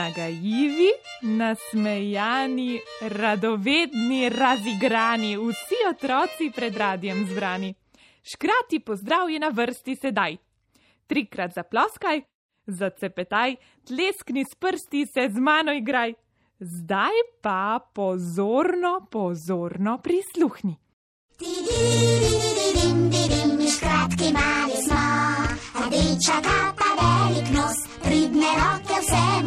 nagajivi, nasmejani, radovedni, razigrani, vsi otroci pred radijem zbrani. Škrati pozdrav je na vrsti sedaj. Trikrat zaploskaj, zacepetaj, tleskni s prsti, se z mano igraj. Zdaj pa pozorno, pozorno prisluhni. Škratki mali smo, rdeča kapa, velik nos, pridne roke, vsem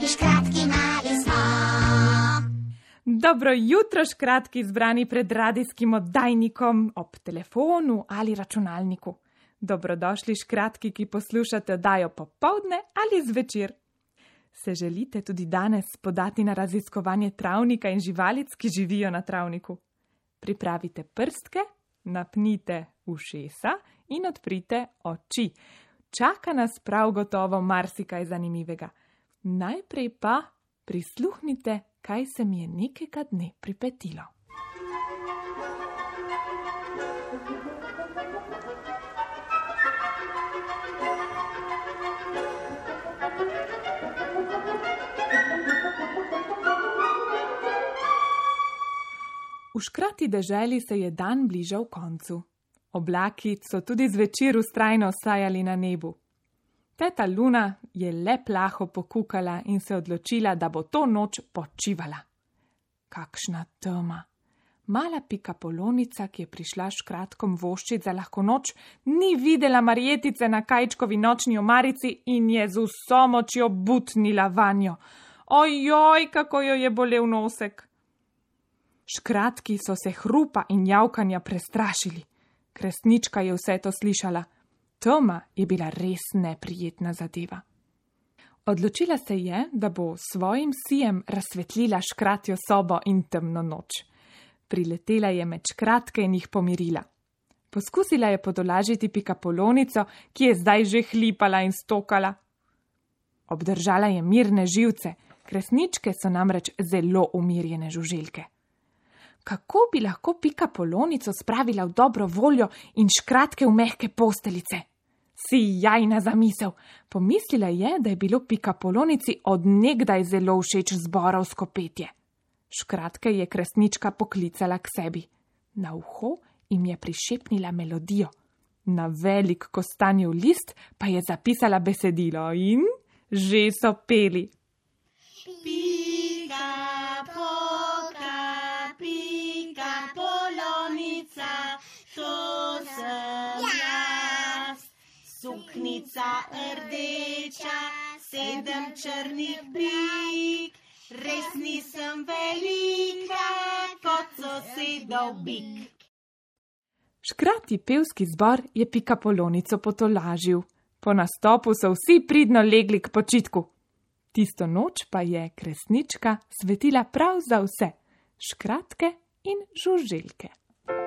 Mi škratki mali smo. Dobro jutro, škratki zbrani pred radijskim oddajnikom, ob telefonu ali računalniku. Dobrodošli škratki, ki poslušate oddajo popovdne ali zvečer. Se želite tudi danes podati na raziskovanje travnika in živalic, ki živijo na travniku? Pripravite prstke, napnite ušesa in odprite oči. Čaka nas prav gotovo marsikaj zanimivega. Najprej pa prisluhnite, kaj se mi je nekega dne pripetilo. V škrati deželi se je dan bližal koncu. Oblaki so tudi zvečer vztrajno ostajali na nebu. Teta Luna je le plaho pokukala in se odločila, da bo to noč počivala. Kakšna tema! Mala pikapolonica, ki je prišla škratkom voščit za lahko noč, ni videla Marjetice na kajčkovi nočni omarici in je z vso močjo butnila vanjo. Ojoj, kako jo je bolel nosek! Škratki so se hrupa in javkanja prestrašili. Kresnička je vse to slišala. Tema je bila res neprijetna zadeva. Odločila se je, da bo svojim sijem razsvetlila škratjo sobo in temno noč. Priletela je med škratke in jih pomirila. Poskusila je podolažiti pikapolonico, ki je zdaj že hlipala in stokala. Obdržala je mirne živce. Kresničke so namreč zelo umirjene žuželke. Kako bi lahko pikapolonico spravila v dobro voljo in škratke v mehke posteljice? Sijajna zamisel! Pomislila je, da je bilo pikapolonici odnegdaj zelo všeč zborovsko petje. Škratke je Kresnička poklicala k sebi. Na uho jim je prišepnila melodijo. Na velik kostanjev list pa je zapisala besedilo in že so peli. Suknica rdeča, 7 črnih pik, res nisem velika, kot sosedov bik. Škratji pevski zbor je pikapolonico potolažil. Po nastopu so vsi pridno legli k počitku. Tisto noč pa je Kresnička svetila prav za vse, škratke in žuželke. Ooh.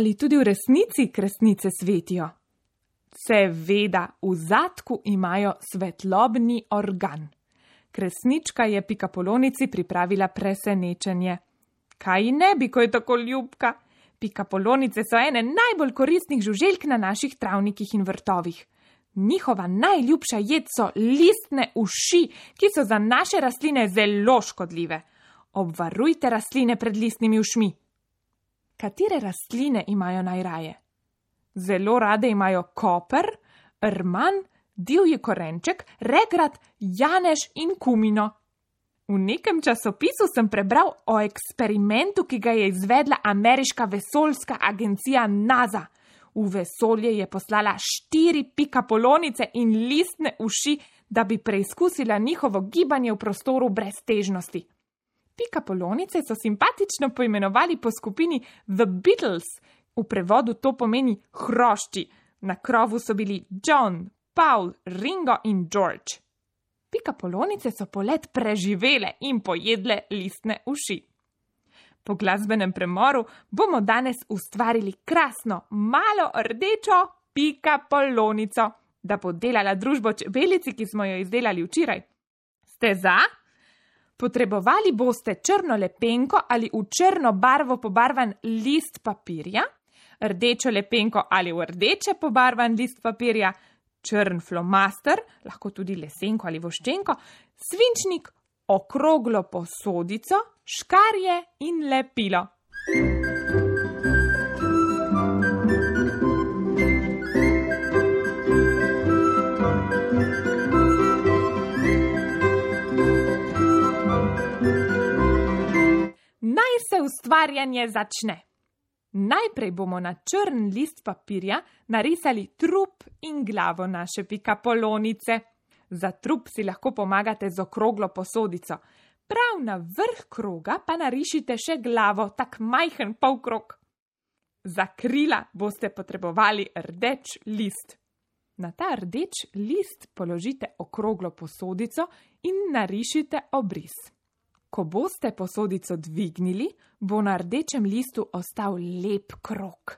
ali tudi v resnici kresnice svetijo. Seveda, v zadku imajo svetlobni organ. Kresnička je Pikapolonici pripravila presenečenje. Kaj ne bi, ko je tako ljubka? Pikapolonice so ene najbolj koristnih žuželk na naših travnikih in vrtovih. Njihova najljubša jed so listne uši, ki so za naše rastline zelo škodljive. Obvarujte rastline pred listnimi ušmi. Katere rastline imajo najraje? Zelo rade imajo koper, rman, divji korenček, regrat, janež in kumino. V nekem časopisu sem prebral o eksperimentu, ki ga je izvedla ameriška vesoljska agencija NASA. V vesolje je poslala 4 pikapolonice in listne uši, da bi preizkusila njihovo gibanje v prostoru brez težnosti. Pikapolonice so simpatično poimenovali po skupini The Beatles, v prevodu to pomeni hrošči. Na krovu so bili John, Paul, Ringo in George. Pikapolonice so polet preživele in pojedle listne uši. Po glasbenem premoru bomo danes ustvarili krasno, malo rdečo pikapolonico, da bo delala družbo čebelici, ki smo jo izdelali včeraj. Ste za? Potrebovali boste črno lepenko ali v črno barvo pobarvan list papirja, rdečo lepenko ali v rdeče pobarvan list papirja, črn flomaster, lahko tudi lesenko ali voščenko, svinčnik, okroglo posodico, škarje in lepilo. Naj se ustvarjanje začne. Najprej bomo na črn list papirja narisali trup in glavo naše pikapolonice. Za trup si lahko pomagate z okroglo posodico. Prav na vrh kroga pa narišite še glavo, tak majhen polkrog. Za krila boste potrebovali rdeč list. Na ta rdeč list položite okroglo posodico in narišite obris. Ko boste posodico dvignili, bo na rdečem listu ostal lep krog.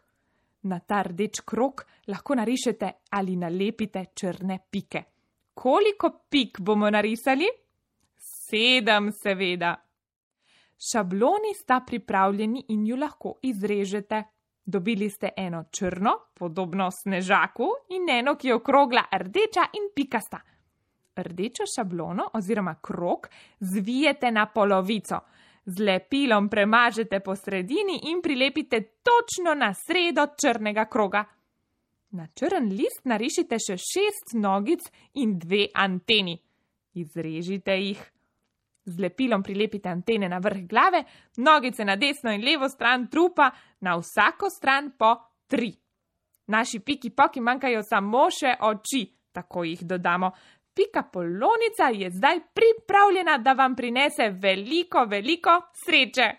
Na ta rdeč krog lahko narišete ali nalepite črne pike. Koliko pik bomo narisali? 7, seveda. Šabloni sta pripravljeni in ju lahko izrežete. Dobili ste eno črno, podobno snežaku, in eno, ki je okrogla, rdeča in pikasta. Rdečo šablono oziroma krog zvijete na polovico. Z lepilom premažete po sredini in prilepite točno na sredo črnega kroga. Na črn list narišite še 6 nogic in 2 anteni. Izrežite jih. Z lepilom prilepite antene na vrh glave, nogice na desno in levo stran trupa, na vsako stran po 3. Naši piki poki manjkajo samo še oči, tako jih dodamo. Pikapolonica je zdaj pripravljena, da vam prinese veliko, veliko sreče.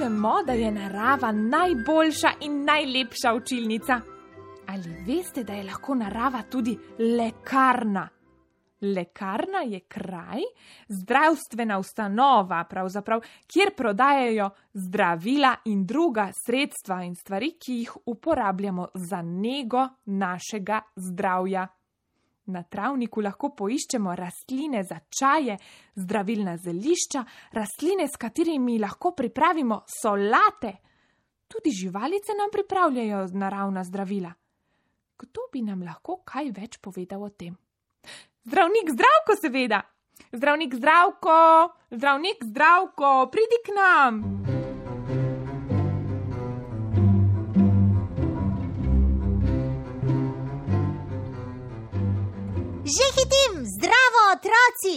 Vemo, da je narava najboljša in najlepša učilnica. Ali veste, da je lahko narava tudi lekarna? Lekarna je kraj, zdravstvena ustanova, pravzaprav, kjer prodajajo zdravila in druga sredstva in stvari, ki jih uporabljamo za nego našega zdravja. Na travniku lahko poiščemo rastline za čaje, zdravilna zelišča, rastline, s katerimi lahko pripravimo solate. Tudi živalice nam pripravljajo naravna zdravila. Kdo bi nam lahko kaj več povedal o tem? Zdravnik Zdravko, seveda! Zdravnik Zdravko! Zdravnik Zdravko, pridi k nam! Že hitim! Zdravo, otroci!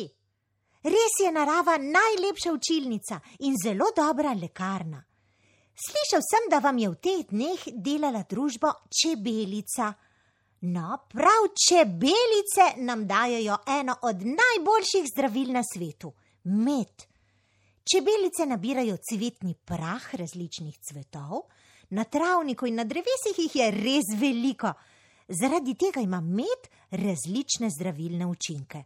Res je narava najlepša učilnica in zelo dobra lekarna. Slišal sem, da vam je v teh dneh delala družbo čebelica. No, prav čebelice nam dajejo eno od najboljših zdravil na svetu, med. Čebelice nabirajo cvetni prah različnih cvetov, na travniku in na drevesih jih je res veliko. Zaradi tega ima med različne zdravilne učinke.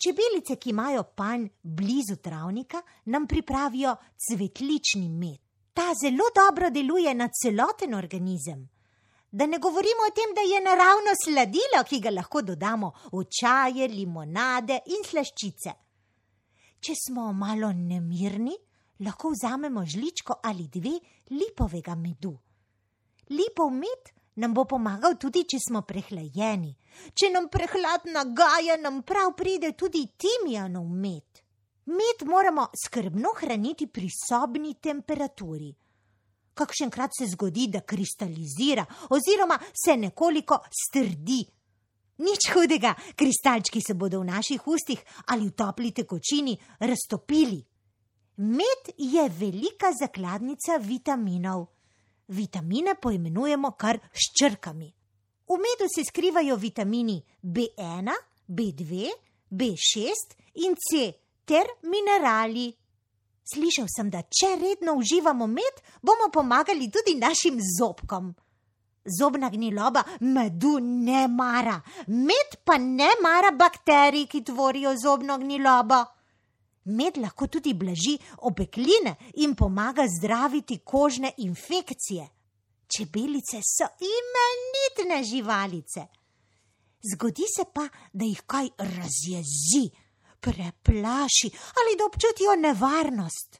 Čebelice, ki imajo panj blizu travnika, nam pripravijo cvetlični med. Ta zelo dobro deluje na celoten organizem. Da ne govorimo o tem, da je naravno sladilo, ki ga lahko dodamo v čaje, limonade in slaščice. Če smo malo nemirni, lahko vzamemo žličko ali dve lipovega medu. Lipov med nam bo pomagal tudi, če smo prehlajeni. Če nam prehlad nagaja, nam prav pride tudi timijanov med. Med moramo skrbno hraniti pri sobni temperaturi. Kakšenkrat se zgodi, da kristalizira oziroma se nekoliko strdi. Nič hudega, kristalčki se bodo v naših ustih ali v topli tekočini raztopili. Med je velika zakladnica vitaminov. Vitamine poimenujemo kar s črkami. V medu se skrivajo vitamini B1, B2, B6 in C ter minerali. Slišal sem, da če redno uživamo med, bomo pomagali tudi našim zobkom. Zobna gniloba medu ne mara, med pa ne mara bakterij, ki tvorijo zobno gnilobo. Med lahko tudi blaži opekline in pomaga zdraviti kožne infekcije. Čebelice so imenitne živalice. Zgodi se pa, da jih kaj razjezi, preplaši ali da občutijo nevarnost.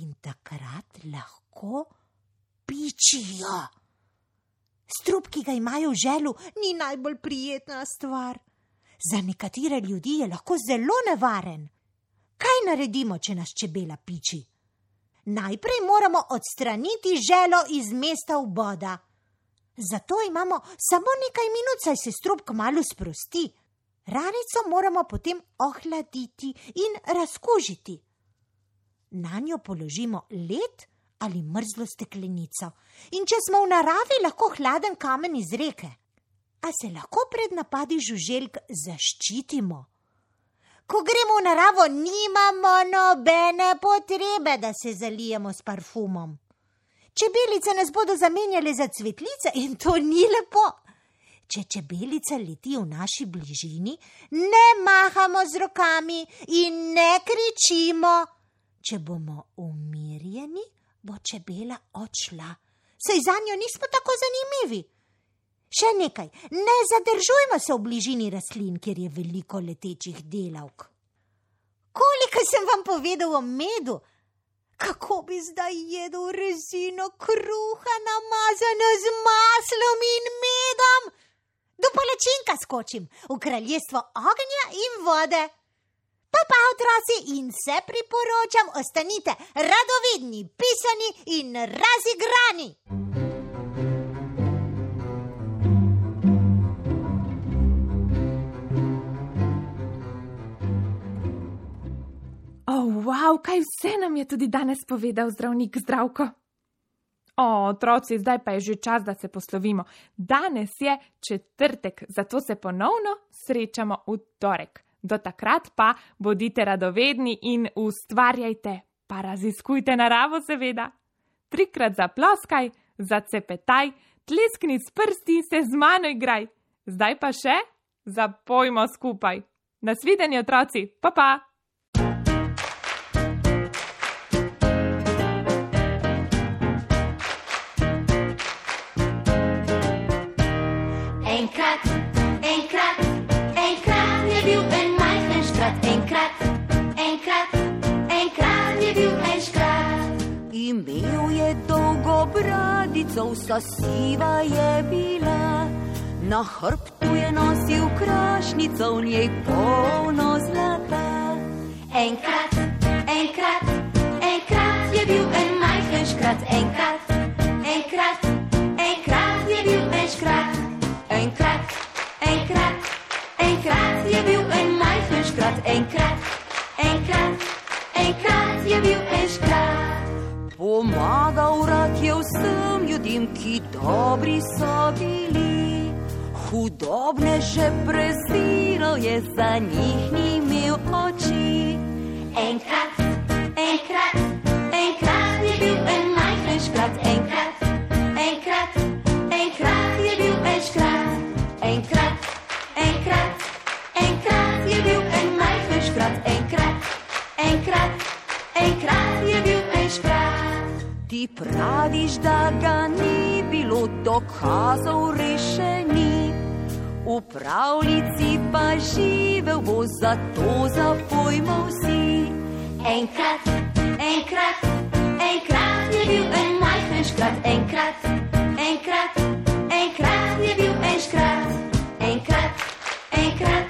In takrat lahko pičijo. Strup, ki ga imajo v želu, ni najbolj prijetna stvar. Za nekatere ljudi je lahko zelo nevaren. Kaj naredimo, če nas čebela piči? Najprej moramo odstraniti želo iz mesta vboda. Zato imamo samo nekaj minut, saj se strup kmalu sprosti. Ranico moramo potem ohladiti in razkužiti. Nanjo položimo led ali mrzlo steklenico. In če smo v naravi, lahko hladen kamen iz reke. A se lahko pred napadi žuželk zaščitimo? Ko gremo v naravo, nimamo nobene potrebe, da se zalijemo s parfumom. Čebelice nas bodo zamenjale za cvetlice in to ni lepo. Če čebelica leti v naši bližini, ne mahamo z rokami in ne kričimo. Če bomo umirjeni, bo čebela odšla. Saj zanjo nismo tako zanimivi. Še nekaj, ne zadržujmo se v bližini rastlin, kjer je veliko letečih delavk. Koliko sem vam povedal o medu? Kako bi zdaj jedel rezino kruha namazano z maslom in medom? Do palačinka skočim v kraljestvo ognja in vode. Pa otroci in se priporočam, ostanite radovedni, pisani in razigrani. Wow, kaj vse nam je tudi danes povedal zdravnik Zdravko. Otroci, zdaj pa je že čas, da se poslovimo. Danes je četrtek, zato se ponovno srečamo v torek. Do takrat pa bodite radovedni in ustvarjajte, pa raziskujte naravo seveda. 3-krat zaploskaj, zacepetaj, tleskni s prsti in se z mano igraj. Zdaj pa še zapojmo skupaj. Nasvidenje, otroci, pa pa! Imel je dolgo bradico, vsa siva je bila. Na hrbtu je nosil krašnico, v njej polno zlata. Enkrat je bil en majhen škrat. Enkrat je bil en škrat. Enkrat je bil en majhen škrat. Enkrat je bil en škrat. Pomagal rad je vsem ljudem, ki dobri so bili. Hudobne še prestiral je za njih imel oči. Enkrat, enkrat, enkrat je bil en majhen škrat. Enkrat, enkrat, enkrat je bil en škrat. Enkrat, enkrat, enkrat je bil en majhen škrat. Enkrat, enkrat, enkrat je bil en škrat. Ti praviš, da ga ni bilo, dokazov rešeni. V pravljici pa živel bo, zato zapojmo vsi. Enkrat, enkrat, enkrat je bil en majhen škrat. Enkrat, enkrat, enkrat je bil en škrat. Enkrat, enkrat.